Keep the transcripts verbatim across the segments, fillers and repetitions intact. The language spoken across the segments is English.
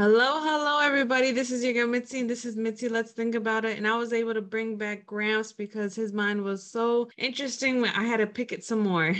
Hello, hello, everybody. This is your girl Mitzi, and this is Mitzi Let's Think About It. And I was able to bring back Gramps because his mind was so interesting. I had to pick it some more.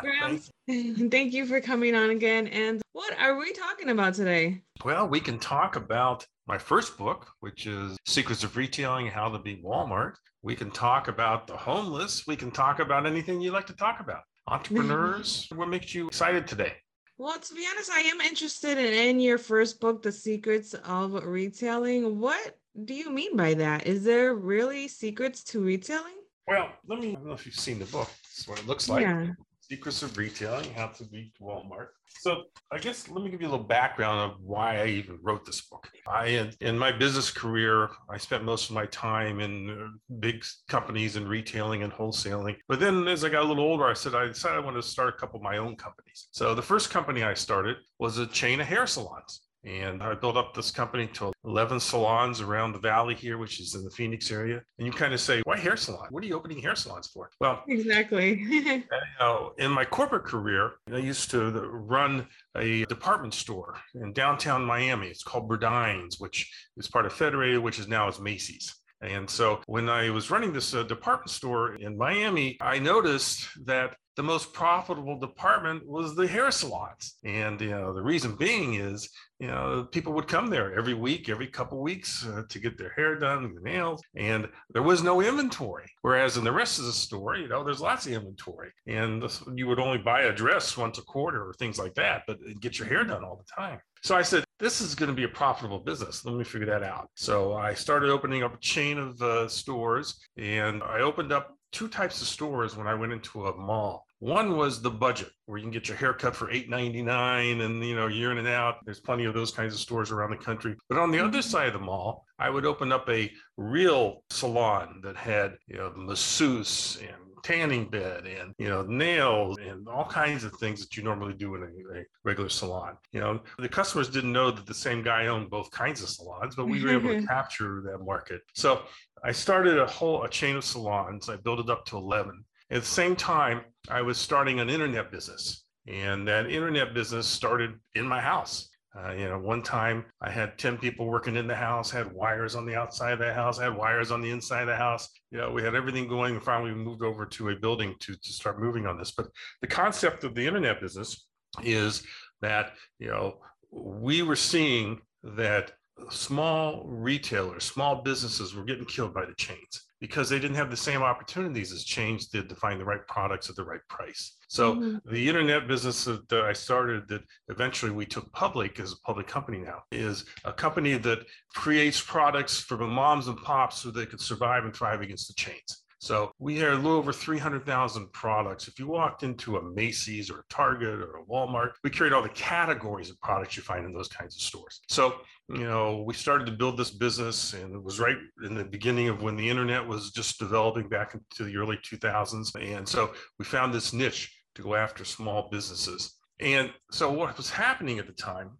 Gramps, thank you for coming on again. And what are we talking about today? Well, we can talk about my first book, which is Secrets of Retailing, How to Beat Walmart. We can talk about the homeless. We can talk about anything you like to talk about. Entrepreneurs, what makes you excited today? Well, to be honest, I am interested in, in your first book, The Secrets of Retailing. What do you mean by that? Is there really secrets to retailing? Well, let me, I don't know if you've seen the book. That's what it looks like. Yeah. Secrets of Retailing, How to Beat Walmart. So I guess let me give you a little background of why I even wrote this book. I, in my business career, I spent most of my time in big companies in retailing and wholesaling. But then as I got a little older, I said, I decided I wanted to start a couple of my own companies. So the first company I started was a chain of hair salons. And I built up this company to eleven salons around the valley here, which is in the Phoenix area. And you kind of say, why hair salon? What are you opening hair salons for? Well, exactly. you know, in my corporate career, I used to run a department store in downtown Miami. It's called Burdine's, which is part of Federated, which is now is Macy's. And so when I was running this uh, department store in Miami, I noticed that the most profitable department was the hair salons. And, you know, the reason being is, you know, people would come there every week, every couple weeks uh, to get their hair done, their nails, and there was no inventory. Whereas in the rest of the store, you know, there's lots of inventory and you would only buy a dress once a quarter or things like that, but get your hair done all the time. So I said, this is going to be a profitable business. Let me figure that out. So I started opening up a chain of uh, stores, and I opened up two types of stores when I went into a mall. One was the budget, where you can get your haircut for eight ninety-nine and, you know, you're in and out. There's plenty of those kinds of stores around the country. But on the other side of the mall, I would open up a real salon that had, you know, masseuse and tanning bed and, you know, nails and all kinds of things that you normally do in a, a regular salon. You know, the customers didn't know that the same guy owned both kinds of salons, but we were able to capture that market. So I started a whole a chain of salons. I built it up to eleven. At the same time, I was starting an internet business, and that internet business started in my house. Uh, you know, one time I had ten people working in the house, had wires on the outside of the house, had wires on the inside of the house. You know, we had everything going, and finally we moved over to a building to, to start moving on this. But the concept of the internet business is that, you know, we were seeing that small retailers, small businesses were getting killed by the chains, because they didn't have the same opportunities as chains did to find the right products at the right price. So mm-hmm. the internet business that I started, that eventually we took public as a public company now, is a company that creates products for the moms and pops so they could survive and thrive against the chains. So we had a little over three hundred thousand products. If you walked into a Macy's or a Target or a Walmart, we carried all the categories of products you find in those kinds of stores. So, you know, we started to build this business, and it was right in the beginning of when the internet was just developing back into the early two thousands. And so we found this niche to go after small businesses. And so what was happening at the time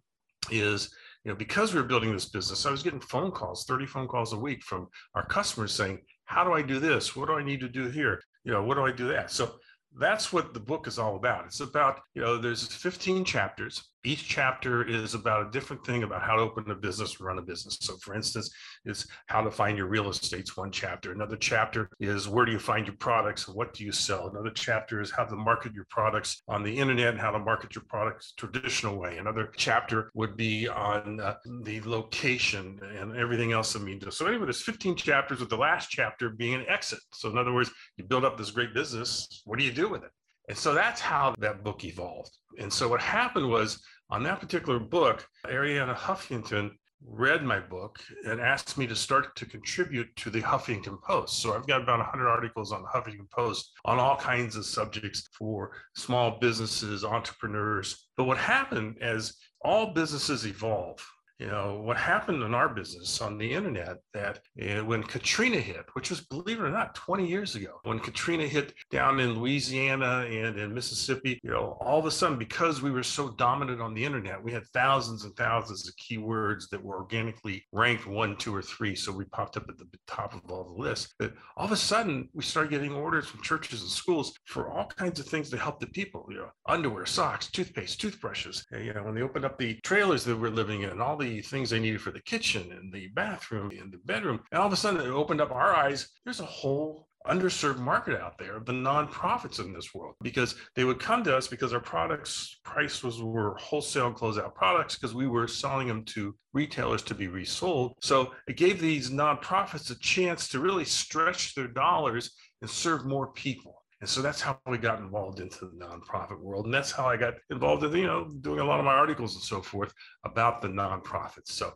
is, you know, because we were building this business, I was getting phone calls, thirty phone calls a week from our customers saying, how do I do this? What do I need to do here? You know, what do I do that? So that's what the book is all about. It's about, you know, there's fifteen chapters. Each chapter is about a different thing about how to open a business, run a business. So for instance, it's how to find your real estate's one chapter. Another chapter is where do you find your products and what do you sell? Another chapter is how to market your products on the internet and how to market your products traditional way. Another chapter would be on uh, the location and everything else that we do. So anyway, there's fifteen chapters, with the last chapter being an exit. So in other words, you build up this great business. What do you do with it? And so that's how that book evolved. And so what happened was, on that particular book, Arianna Huffington read my book and asked me to start to contribute to the Huffington Post. So I've got about one hundred articles on the Huffington Post on all kinds of subjects for small businesses, entrepreneurs. But what happened as all businesses evolve you know, what happened in our business on the internet, that uh, when Katrina hit, which was, believe it or not, twenty years ago, when Katrina hit down in Louisiana and in Mississippi, you know, all of a sudden, because we were so dominant on the internet, we had thousands and thousands of keywords that were organically ranked one, two, or three. So we popped up at the top of all the lists. But all of a sudden, we started getting orders from churches and schools for all kinds of things to help the people, you know, underwear, socks, toothpaste, toothbrushes. And, you know, when they opened up the trailers that we're living in, all the things they needed for the kitchen and the bathroom and the bedroom. And all of a sudden it opened up our eyes. There's a whole underserved market out there of the nonprofits in this world, because they would come to us because our products price was were wholesale closeout products, because we were selling them to retailers to be resold. So it gave these nonprofits a chance to really stretch their dollars and serve more people. And so that's how we got involved into the nonprofit world. And that's how I got involved in, you know, doing a lot of my articles and so forth about the nonprofits. So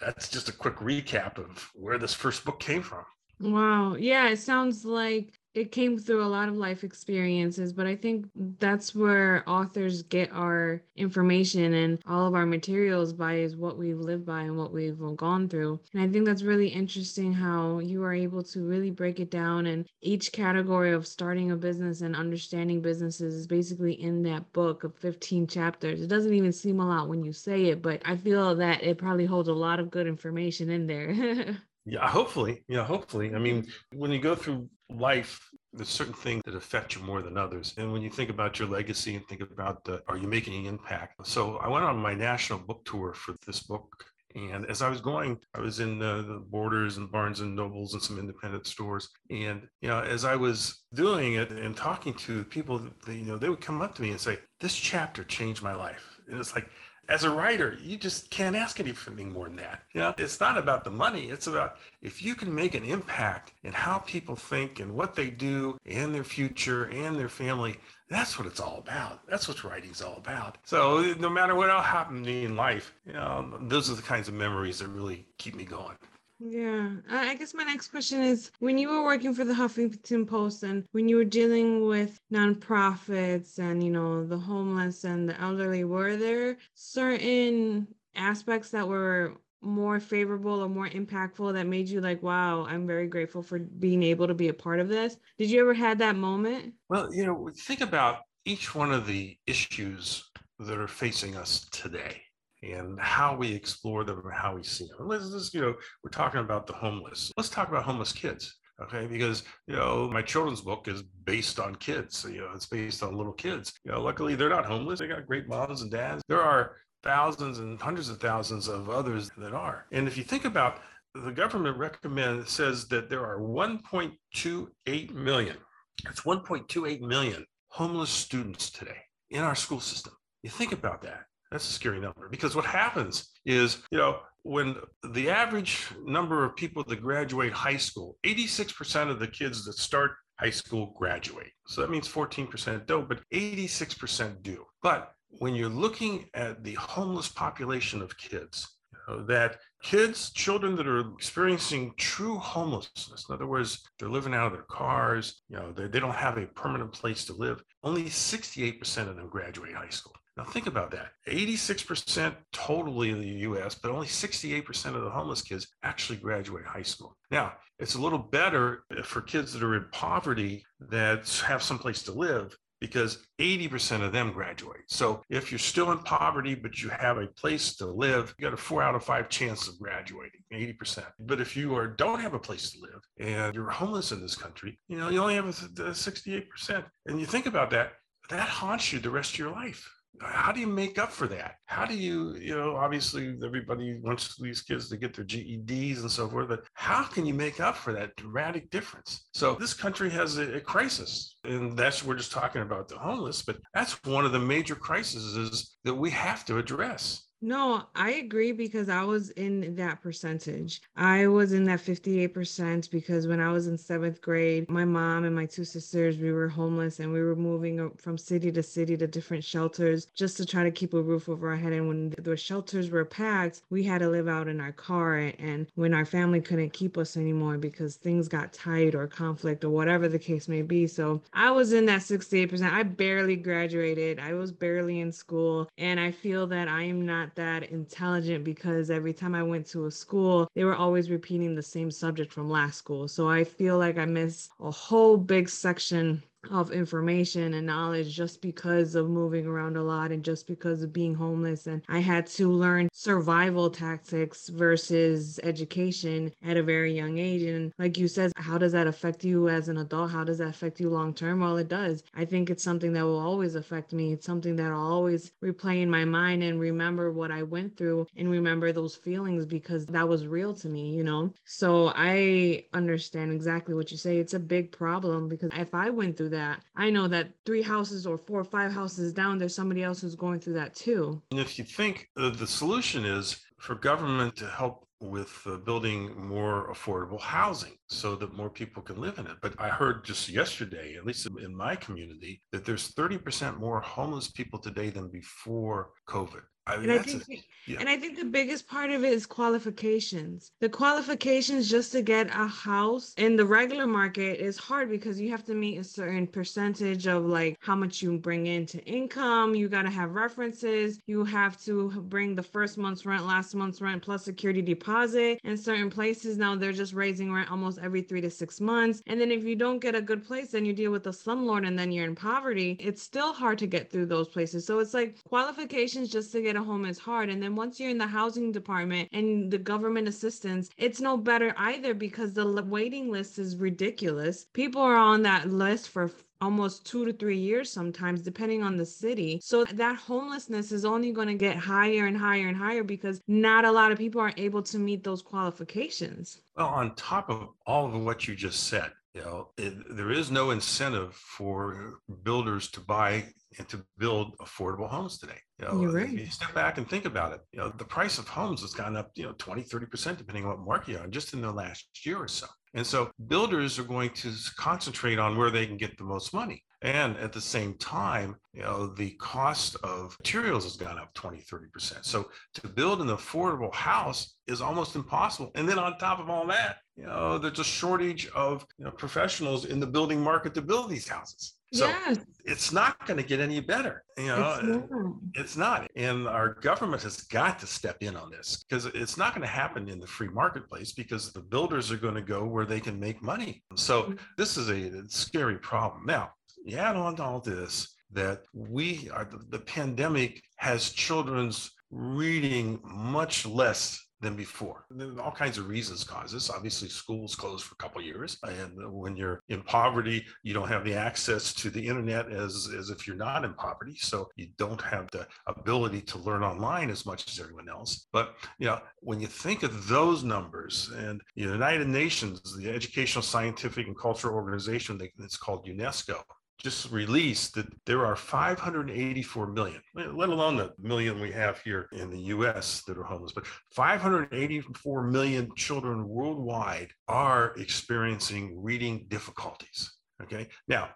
that's just a quick recap of where this first book came from. Wow. Yeah, it sounds like it came through a lot of life experiences, but I think that's where authors get our information and all of our materials by, is what we've lived by and what we've gone through. And I think that's really interesting how you are able to really break it down, and each category of starting a business and understanding businesses is basically in that book of fifteen chapters. It doesn't even seem a lot when you say it, but I feel that it probably holds a lot of good information in there. Yeah, hopefully. Yeah, hopefully. I mean, when you go through life, there's certain things that affect you more than others. And when you think about your legacy and think about the, are you making an impact? So I went on my national book tour for this book. And as I was going, I was in the, the Borders and Barnes and Nobles and some independent stores. And, you know, as I was doing it and talking to people, they, you know, they would come up to me and say, this chapter changed my life. And it's like, as a writer, you just can't ask anything more than that. You know, it's not about the money. It's about if you can make an impact in how people think and what they do and their future and their family. That's what it's all about. That's what writing's all about. So no matter what else happened to me in life, you know, those are the kinds of memories that really keep me going. Yeah. I guess my next question is, when you were working for the Huffington Post and when you were dealing with nonprofits and, you know, the homeless and the elderly, were there certain aspects that were more favorable or more impactful that made you like, wow, I'm very grateful for being able to be a part of this? Did you ever have that moment? Well, you know, think about each one of the issues that are facing us today, and how we explore them and how we see them. Let's just, you know, we're talking about the homeless. Let's talk about homeless kids, okay? Because, you know, my children's book is based on kids. So, you know, it's based on little kids. You know, luckily they're not homeless. They got great moms and dads. There are thousands and hundreds of thousands of others that are. And if you think about, the government recommends, says that there are one point two eight million, that's one point two eight million homeless students today in our school system. You think about that. That's a scary number, because what happens is, you know, when the average number of people that graduate high school, eighty-six percent of the kids that start high school graduate. So that means fourteen percent don't, but eighty-six percent do. But when you're looking at the homeless population of kids, you know, that kids, children that are experiencing true homelessness, in other words, they're living out of their cars, you know, they, they don't have a permanent place to live, only sixty-eight percent of them graduate high school. Now think about that, eighty-six percent totally in the U S, but only sixty-eight percent of the homeless kids actually graduate high school. Now, it's a little better for kids that are in poverty that have someplace to live, because eighty percent of them graduate. So if you're still in poverty, but you have a place to live, you got a four out of five chance of graduating, eighty percent. But if you are, don't have a place to live and you're homeless in this country, you know, you only have a sixty-eight percent. And you think about that, that haunts you the rest of your life. How do you make up for that? How do you, you know, obviously everybody wants these kids to get their G E Ds and so forth, but how can you make up for that dramatic difference? So this country has a, a crisis, and that's, we're just talking about the homeless, but that's one of the major crises that we have to address. No, I agree, because I was in that percentage. I was in that fifty-eight percent, because when I was in seventh grade, my mom and my two sisters, we were homeless and we were moving from city to city to different shelters just to try to keep a roof over our head. And when the shelters were packed, we had to live out in our car. And when our family couldn't keep us anymore because things got tight or conflict or whatever the case may be. So I was in that sixty-eight percent. I barely graduated. I was barely in school. And I feel that I am not not that intelligent because every time I went to a school, they were always repeating the same subject from last school. So I feel like I missed a whole big section of information and knowledge just because of moving around a lot and just because of being homeless. And I had to learn survival tactics versus education at a very young age. And like you said, how does that affect you as an adult? How does that affect you long term? Well, it does. I think it's something that will always affect me. It's something that I'll always replay in my mind and remember what I went through and remember those feelings because that was real to me, you know? So I understand exactly what you say. It's a big problem because if I went through that, I know that three houses or four or five houses down, there's somebody else who's going through that too. And if you think uh, the solution is for government to help with uh, building more affordable housing so that more people can live in it. But I heard just yesterday, at least in my community, that there's thirty percent more homeless people today than before COVID. I mean, and, I think, a, yeah. and I think the biggest part of it is qualifications. The qualifications just to get a house in the regular market is hard because you have to meet a certain percentage of like how much you bring into income. You got to have references. You have to bring the first month's rent, last month's rent, plus security deposit. And certain places now they're just raising rent almost every three to six months. And then if you don't get a good place, then you deal with the slumlord and then you're in poverty. It's still hard to get through those places. So it's like qualifications just to get a home is hard. And then once you're in the housing department and the government assistance, it's no better either because the waiting list is ridiculous. People are on that list for almost two to three years sometimes, depending on the city. So that homelessness is only going to get higher and higher and higher because not a lot of people are able to meet those qualifications. Well, on top of all of what you just said, you know, it, there is no incentive for builders to buy and to build affordable homes today. You know, You're right. If you step back and think about it, you know, the price of homes has gone up, you know, twenty, thirty percent, depending on what market you're on, just in the last year or so. And so builders are going to concentrate on where they can get the most money. And at the same time, you know, the cost of materials has gone up twenty, thirty percent. So to build an affordable house is almost impossible. And then on top of all that, you know, there's a shortage of, you know, professionals in the building market to build these houses. So yes. It's not going to get any better. You know, it's not. it's not. And our government has got to step in on this because it's not going to happen in the free marketplace because the builders are going to go where they can make money. So this is a scary problem. Now, you add on to all this that we are, the, the pandemic has children's reading much less than before. All kinds of reasons cause this. Obviously, schools closed for a couple of years. And when you're in poverty, you don't have the access to the internet as, as if you're not in poverty. So you don't have the ability to learn online as much as everyone else. But, you know, when you think of those numbers and the United Nations, the Educational, Scientific, and Cultural Organization, it's called UNESCO, just released that there are five hundred eighty-four million, let alone the million we have here in the U S that are homeless, but five hundred eighty-four million children worldwide are experiencing reading difficulties. Okay. Now,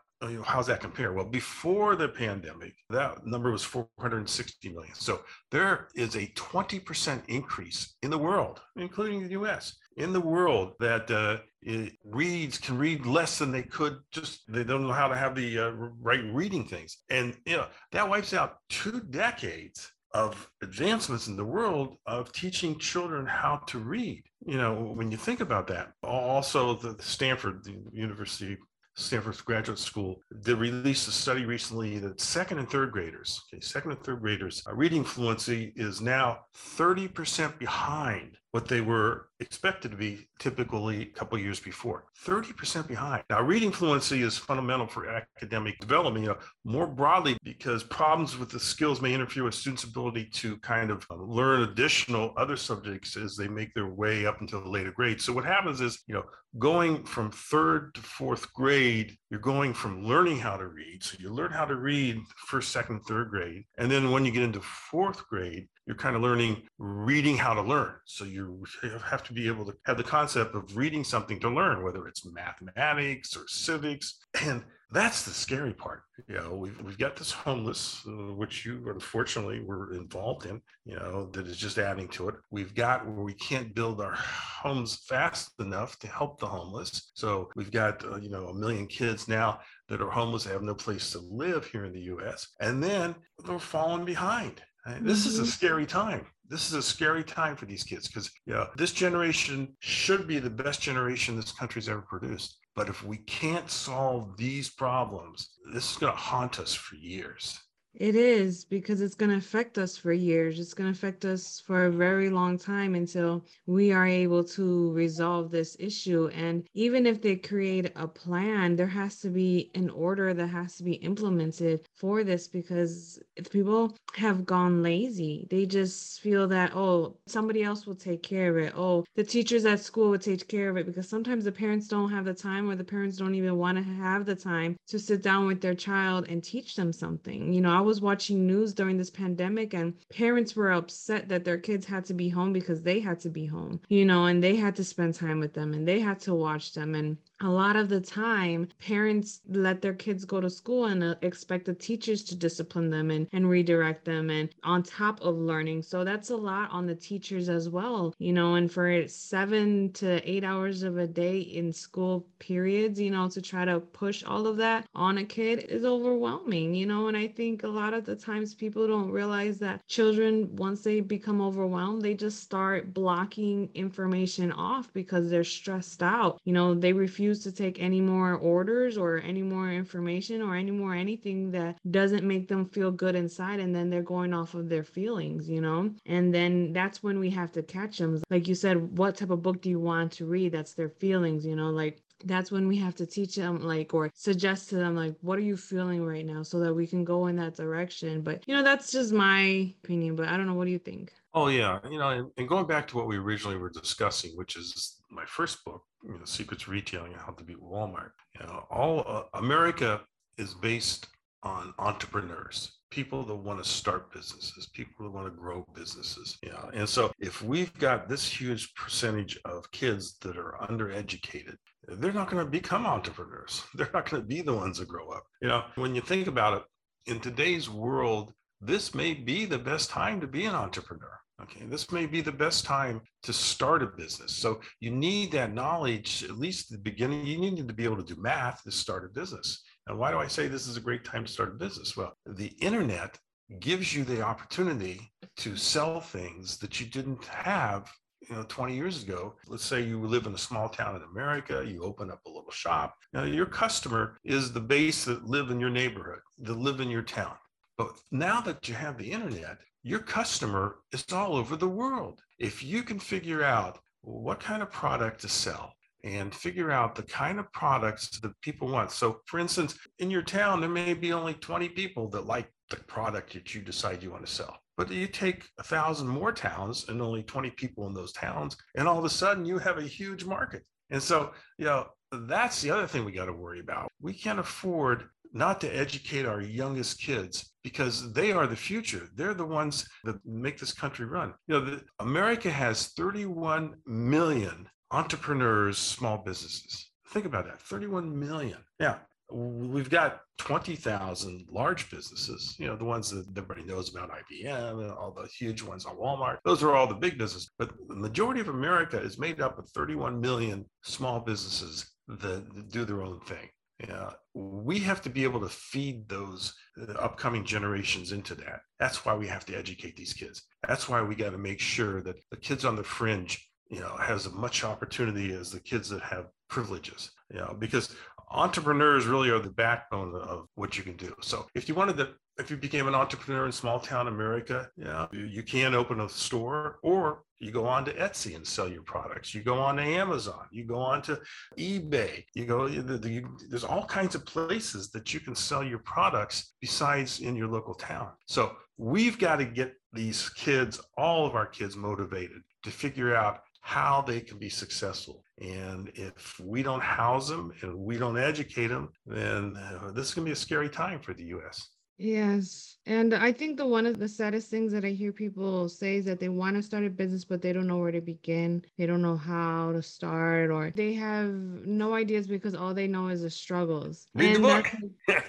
how's that compare? Well, before the pandemic, that number was four hundred sixty million. So there is a twenty percent increase in the world, including the U S, in the world that uh, it reads can read less than they could. Just they don't know how to have the uh, right reading things. And, you know, that wipes out two decades of advancements in the world of teaching children how to read. You know, when you think about that, also the Stanford the University Stanford Graduate School, they released a study recently that second and third graders, okay, second and third graders, uh, reading fluency is now thirty percent behind what they were expected to be typically a couple of years before, thirty percent behind. Now, reading fluency is fundamental for academic development, you know, more broadly because problems with the skills may interfere with students' ability to kind of learn additional other subjects as they make their way up until the later grades. So what happens is, you know, going from third to fourth grade, you're going from learning how to read. So you learn how to read first, second, third grade. And then when you get into fourth grade, you're kind of learning reading how to learn. So you have to be able to have the concept of reading something to learn, whether it's mathematics or civics. And that's the scary part. You know, we've, we've got this homeless, uh, which you unfortunately were involved in, you know, that is just adding to it. We've got where we can't build our homes fast enough to help the homeless. So we've got, uh, you know, a million kids now that are homeless, have no place to live here in the U S, and then they're falling behind. This is a scary time. This is a scary time for these kids because yeah, this generation should be the best generation this country's ever produced. But if we can't solve these problems, this is going to haunt us for years. It is, because it's going to affect us for years. It's going to affect us for a very long time until we are able to resolve this issue. And even if they create a plan, there has to be an order that has to be implemented for this, because people have gone lazy. They just feel that, oh, somebody else will take care of it. Oh, the teachers at school will take care of it, because sometimes the parents don't have the time, or the parents don't even want to have the time to sit down with their child and teach them something. You know, I was watching news during this pandemic, and parents were upset that their kids had to be home because they had to be home, you know, and they had to spend time with them and they had to watch them. And a lot of the time, parents let their kids go to school and uh, expect the teachers to discipline them and, and redirect them, and on top of learning. So that's a lot on the teachers as well, you know, and for seven to eight hours of a day in school periods, you know, to try to push all of that on a kid is overwhelming, you know, and I think a lot of the times people don't realize that children, once they become overwhelmed, they just start blocking information off because they're stressed out. You know, they refuse to take any more orders or any more information or any more anything that doesn't make them feel good inside, and then they're going off of their feelings, you know, and then that's when we have to catch them. Like you said, what type of book do you want to read? That's their feelings, you know, like that's when we have to teach them, like, or suggest to them, like, what are you feeling right now, so that we can go in that direction. But, you know, that's just my opinion, but I don't know. What do you think? Oh, yeah. You know, and going back to what we originally were discussing, which is my first book, you know, Secrets of Retailing and How to Beat Walmart. You know, all uh, America is based on entrepreneurs, people that want to start businesses, people that want to grow businesses. Yeah. You know? And so if we've got this huge percentage of kids that are undereducated, they're not going to become entrepreneurs. They're not going to be the ones that grow up. You know, when you think about it, in today's world, this may be the best time to be an entrepreneur. Okay, this may be the best time to start a business. So you need that knowledge, at least at the beginning. You need to be able to do math to start a business. And why do I say this is a great time to start a business? Well, the internet gives you the opportunity to sell things that you didn't have, you know, twenty years ago. Let's say you live in a small town in America, you open up a little shop. Now, your customer is the base that live in your neighborhood, that live in your town. But now that you have the internet, your customer is all over the world. If you can figure out what kind of product to sell and figure out the kind of products that people want. So for instance, in your town, there may be only twenty people that like the product that you decide you want to sell. But you take a thousand more towns and only twenty people in those towns, and all of a sudden you have a huge market. And so, you know, that's the other thing we got to worry about. We can't afford not to educate our youngest kids, because they are the future. They're the ones that make this country run. You know, the, America has thirty-one million entrepreneurs, small businesses. Think about that, thirty-one million. Yeah, we've got twenty thousand large businesses, you know, the ones that everybody knows about, I B M, and all the huge ones on Walmart. Those are all the big businesses. But the majority of America is made up of thirty-one million small businesses that, that do their own thing. Yeah, we have to be able to feed those upcoming generations into that. That's why we have to educate these kids. That's why we got to make sure that the kids on the fringe, you know, has as much opportunity as the kids that have privileges, you know, because entrepreneurs really are the backbone of what you can do. So if you wanted to, if you became an entrepreneur in small town America, you know, you can open a store, or you go on to Etsy and sell your products. You go on to Amazon. You go on to eBay. You go. The, the, you, there's all kinds of places that you can sell your products besides in your local town. So we've got to get these kids, all of our kids, motivated to figure out how they can be successful. And if we don't house them and we don't educate them, then uh, this is going to be a scary time for the U S Yes. And I think the one of the saddest things that I hear people say is that they want to start a business, but they don't know where to begin. They don't know how to start, or they have no ideas because all they know is the struggles. Read and the book.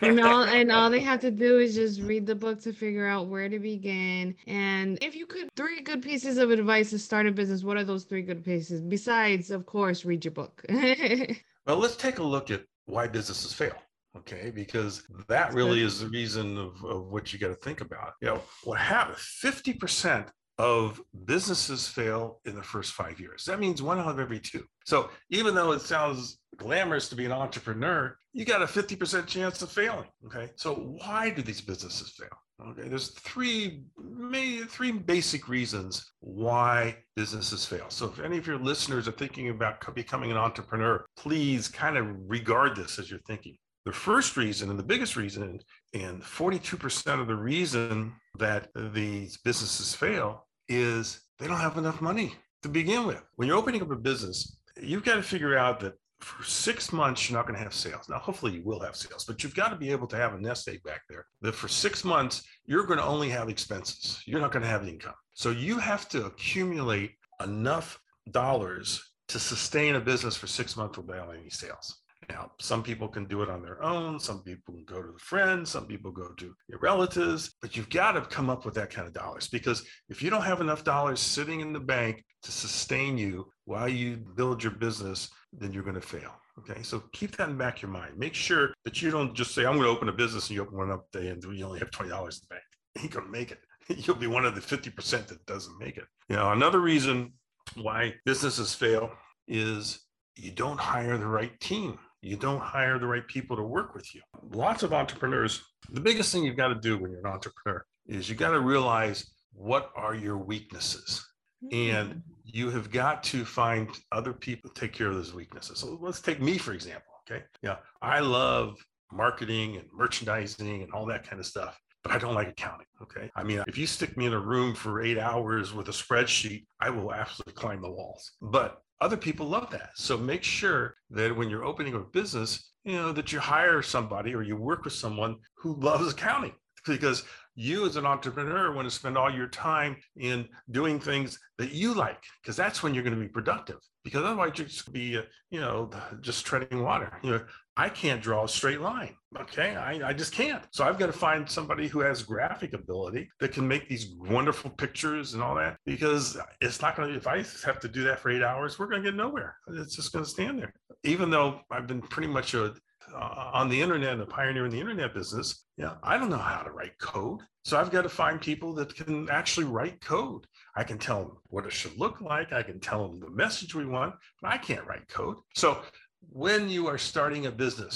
and, all, and all they have to do is just read the book to figure out where to begin. And if you could, three good pieces of advice to start a business, what are those three good pieces? Besides, of course, read your book. Well, let's take a look at why businesses fail. Okay, because that really is the reason of, of what you got to think about. You know, what happened, fifty percent of businesses fail in the first five years. That means one out of every two. So even though it sounds glamorous to be an entrepreneur, you got a fifty percent chance of failing. Okay, so why do these businesses fail? Okay, there's three, maybe three basic reasons why businesses fail. So if any of your listeners are thinking about becoming an entrepreneur, please kind of regard this as you're thinking. The first reason and the biggest reason, and forty-two percent of the reason that these businesses fail, is they don't have enough money to begin with. When you're opening up a business, you've got to figure out that for six months, you're not going to have sales. Now, hopefully you will have sales, but you've got to be able to have a nest egg back there that for six months, you're going to only have expenses. You're not going to have income. So you have to accumulate enough dollars to sustain a business for six months without any sales. Now, some people can do it on their own. Some people can go to a friend. Some people go to your relatives. But you've got to come up with that kind of dollars, because if you don't have enough dollars sitting in the bank to sustain you while you build your business, then you're going to fail. Okay, so keep that in the back of your mind. Make sure that you don't just say, I'm going to open a business, and you open one up day and you only have twenty dollars in the bank. You ain't going to make it. You'll be one of the fifty percent that doesn't make it. You know, another reason why businesses fail is you don't hire the right team. You don't hire the right people to work with you. Lots of entrepreneurs, the biggest thing you've got to do when you're an entrepreneur is you got to realize what are your weaknesses. And you have got to find other people to take care of those weaknesses. So let's take me, for example, okay? Yeah, I love marketing and merchandising and all that kind of stuff, but I don't like accounting, okay? I mean, if you stick me in a room for eight hours with a spreadsheet, I will absolutely climb the walls. But other people love that. So make sure that when you're opening a business, you know, that you hire somebody or you work with someone who loves accounting, because you as an entrepreneur want to spend all your time in doing things that you like, because that's when you're going to be productive, because otherwise you're just be, you know, just treading water. You know, I can't draw a straight line. Okay. I, I just can't. So I've got to find somebody who has graphic ability that can make these wonderful pictures and all that, because it's not going to, if I have to do that for eight hours, we're going to get nowhere. It's just going to stand there. Even though I've been pretty much a, Uh, on the internet, a pioneer in the internet business, yeah, I don't know how to write code. So I've got to find people that can actually write code. I can tell them what it should look like. I can tell them the message we want, but I can't write code. So when you are starting a business,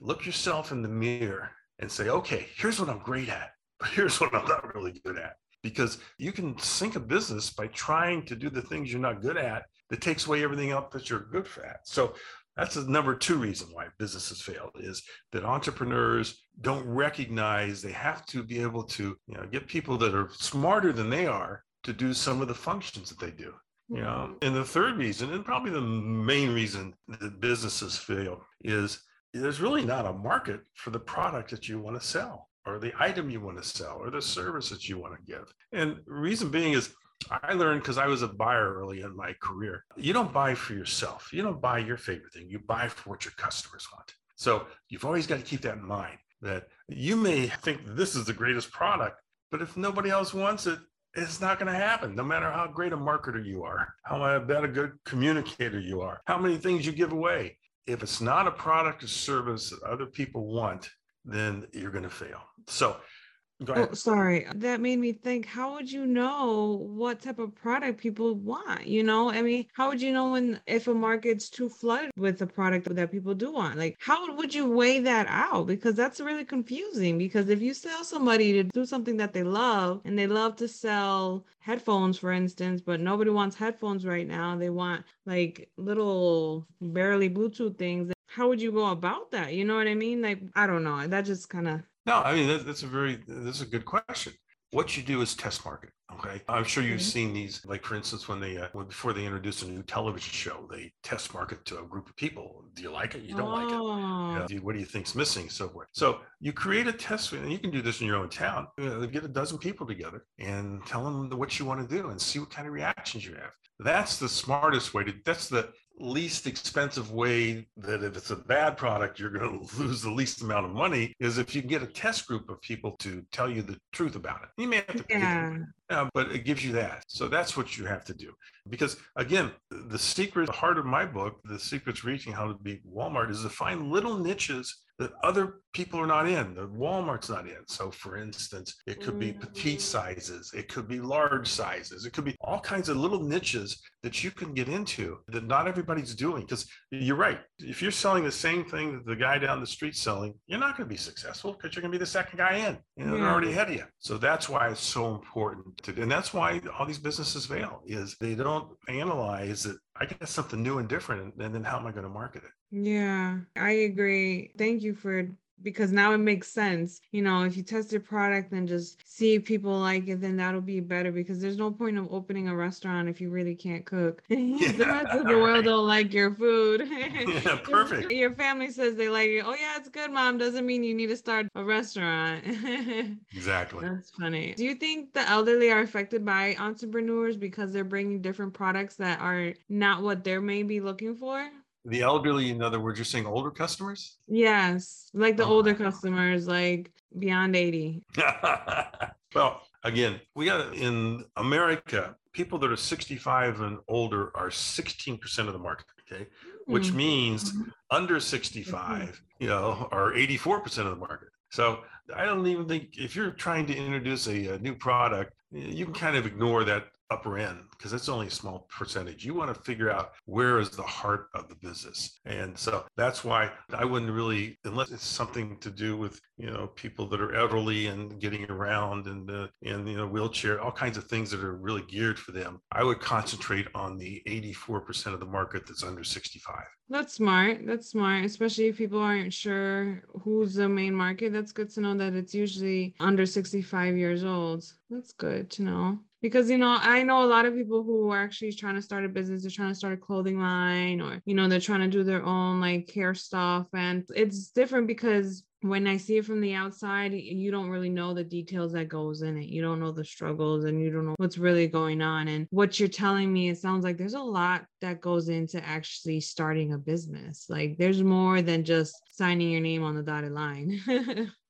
look yourself in the mirror and say, okay, here's what I'm great at, but here's what I'm not really good at. Because you can sink a business by trying to do the things you're not good at that takes away everything else that you're good at. So that's the number two reason why businesses fail, is that entrepreneurs don't recognize they have to be able to, you know, get people that are smarter than they are to do some of the functions that they do. You know, and the third reason, and probably the main reason that businesses fail, is there's really not a market for the product that you want to sell, or the item you want to sell, or the service that you want to give. And reason being is, I learned because I was a buyer early in my career. You don't buy for yourself. You don't buy your favorite thing. You buy for what your customers want. So you've always got to keep that in mind, that you may think this is the greatest product, but if nobody else wants it, it's not going to happen, no matter how great a marketer you are, how bad a good communicator you are, how many things you give away. If it's not a product or service that other people want, then you're going to fail. So Oh, sorry. That made me think, how would you know what type of product people want? You know, I mean, how would you know when, if a market's too flooded with a product that people do want? Like, how would you weigh that out? Because that's really confusing, because if you sell somebody to do something that they love, and they love to sell headphones, for instance, but nobody wants headphones right now. They want like little barely Bluetooth things. How would you go about that? You know what I mean? Like, I don't know. That just kind of. No, I mean, that's a very, that's a good question. What you do is test market. Okay. I'm sure you've seen these, like, for instance, when they, uh, when, before they introduced a new television show, they test market to a group of people. Do you like it? You don't oh. like it. You know, do you, what do you think's missing? So forth. So you create a test, and you can do this in your own town. You know, get a dozen people together and tell them what you want to do and see what kind of reactions you have. That's the smartest way to, that's the least expensive way, that if it's a bad product, you're going to lose the least amount of money, is if you can get a test group of people to tell you the truth about it. You may have to yeah. pay them, but it gives you that. So that's what you have to do. Because again, the secret, the heart of my book, The Secrets of Retailing, How to Beat Walmart, is to find little niches that other people are not in, the Walmart's not in. So for instance, it could be petite sizes, it could be large sizes, it could be all kinds of little niches that you can get into that not everybody's doing. Because you're right, if you're selling the same thing that the guy down the street's selling, you're not going to be successful because you're going to be the second guy in. You know, yeah. They're already ahead of you. So that's why it's so important. To, and that's why all these businesses fail, is they don't analyze that I got something new and different, and then how am I going to market it? Yeah, I agree. Thank you for, because now it makes sense. You know, if you test your product and just see if people like it, then that'll be better, because there's no point of opening a restaurant if you really can't cook. Yeah, the rest of the world right. don't like your food. Yeah, perfect. Your family says they like it. Oh yeah, it's good, Mom. Doesn't mean you need to start a restaurant. Exactly. That's funny. Do you think the elderly are affected by entrepreneurs because they're bringing different products that are not what they're maybe looking for? The elderly, in other words, you're saying older customers? Yes, like the oh older customers, like beyond eighty. Well, again, we got in America, people that are sixty-five and older are sixteen percent of the market, okay? Mm-hmm. Which means mm-hmm. under sixty-five, mm-hmm. you know, are eighty-four percent of the market. So I don't even think if you're trying to introduce a, a new product, you can kind of ignore that upper end, because that's only a small percentage. You want to figure out where is the heart of the business. And so that's why I wouldn't really, unless it's something to do with, you know, people that are elderly and getting around and, uh, and, you know, wheelchair, all kinds of things that are really geared for them. I would concentrate on the eighty-four percent of the market that's under sixty-five. That's smart. That's smart. Especially if people aren't sure who's the main market. That's good to know that it's usually under sixty-five years old. That's good to know. Because, you know, I know a lot of people who are actually trying to start a business. They're trying to start a clothing line, or, you know, they're trying to do their own like hair stuff. And it's different because when I see it from the outside, you don't really know the details that goes in it. You don't know the struggles, and you don't know what's really going on. And what you're telling me, it sounds like there's a lot that goes into actually starting a business. Like there's more than just signing your name on the dotted line.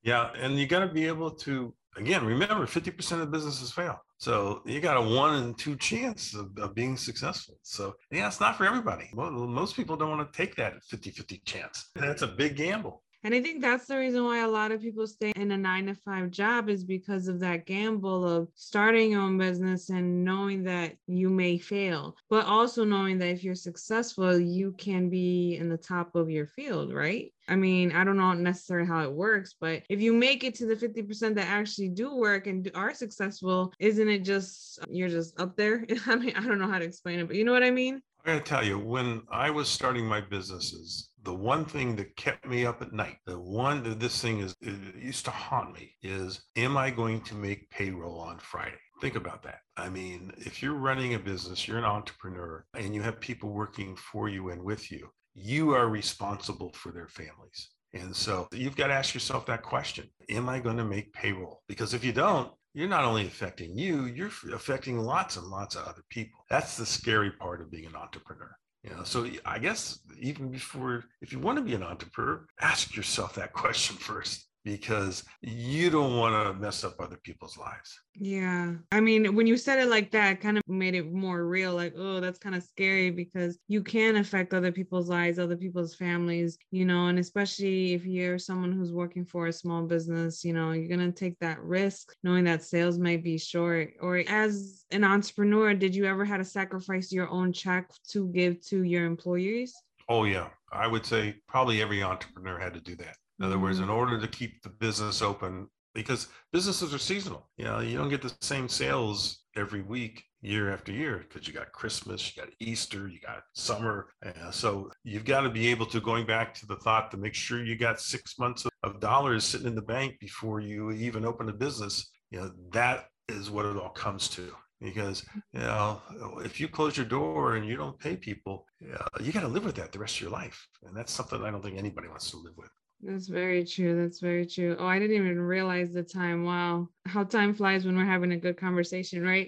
Yeah. And you got to be able to, again, remember, fifty percent of the businesses fail. So you got a one in two chance of, of being successful. So yeah, it's not for everybody. Most people don't want to take that fifty-fifty chance. That's a big gamble. And I think that's the reason why a lot of people stay in a nine to five job, is because of that gamble of starting your own business and knowing that you may fail, but also knowing that if you're successful, you can be in the top of your field, right? I mean, I don't know necessarily how it works, but if you make it to the fifty percent that actually do work and are successful, isn't it just, you're just up there? I mean, I don't know how to explain it, but you know what I mean? I gotta tell you, when I was starting my businesses, the one thing that kept me up at night, the one that this thing is, it used to haunt me, is, am I going to make payroll on Friday? Think about that. I mean, if you're running a business, you're an entrepreneur, and you have people working for you and with you, you are responsible for their families. And so you've got to ask yourself that question. Am I going to make payroll? Because if you don't, you're not only affecting you, you're affecting lots and lots of other people. That's the scary part of being an entrepreneur. You know, so I guess even before, if you want to be an entrepreneur, ask yourself that question first, because you don't want to mess up other people's lives. Yeah. I mean, when you said it like that, it kind of made it more real, like, oh, that's kind of scary, because you can affect other people's lives, other people's families, you know, and especially if you're someone who's working for a small business, you know, you're going to take that risk knowing that sales might be short. Or as an entrepreneur, did you ever have to sacrifice your own check to give to your employees? Oh, yeah. I would say probably every entrepreneur had to do that. In other words, in order to keep the business open, because businesses are seasonal. You know, you don't get the same sales every week, year after year, because you got Christmas, you got Easter, you got summer. Uh, so you've got to be able to, going back to the thought, to make sure you got six months of, of dollars sitting in the bank before you even open a business. You know, that is what it all comes to. Because, you know, if you close your door and you don't pay people, uh, you got to live with that the rest of your life. And that's something I don't think anybody wants to live with. That's very true. That's very true. Oh, I didn't even realize the time. Wow. How time flies when we're having a good conversation, right?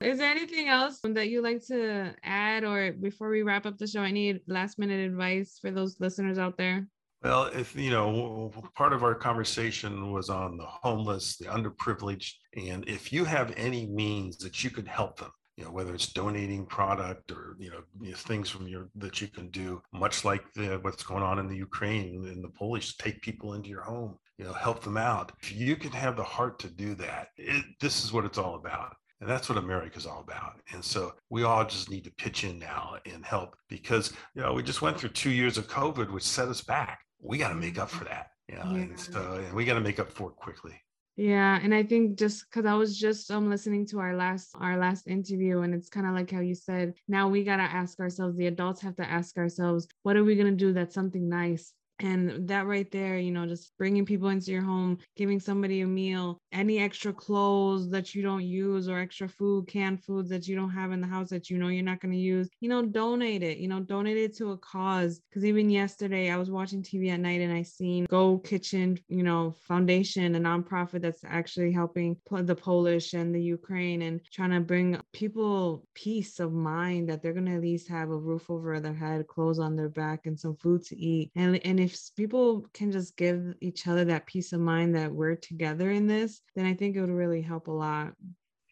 Is there anything else that you like to add, or before we wrap up the show, any last minute advice for those listeners out there? Well, if, you know, part of our conversation was on the homeless, the underprivileged, and if you have any means that you can help them, you know, whether it's donating product or, you know, you know things from your, that you can do, much like the, what's going on in the Ukraine and the Polish, take people into your home, you know, help them out. If you can have the heart to do that, it, this is what it's all about. And that's what America's all about. And so we all just need to pitch in now and help, because, you know, we just went through two years of COVID, which set us back. We got to make up for that. You know? Yeah. And so, and we got to make up for it quickly. Yeah. And I think just because I was just um, listening to our last our last interview, and it's kind of like how you said, now we got to ask ourselves, the adults have to ask ourselves, what are we going to do that's something nice? And that right there, you know, just bringing people into your home, giving somebody a meal, any extra clothes that you don't use or extra food, canned foods that you don't have in the house that you know you're not going to use, you know, donate it, you know, donate it to a cause. Because even yesterday I was watching T V at night and I seen Go Kitchen, you know, foundation, a nonprofit that's actually helping the Polish and the Ukraine and trying to bring people peace of mind that they're going to at least have a roof over their head, clothes on their back, and some food to eat. And, and if people can just give each other that peace of mind that we're together in this, then I think it would really help a lot.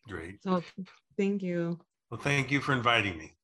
Great. So thank you. Well, thank you for inviting me.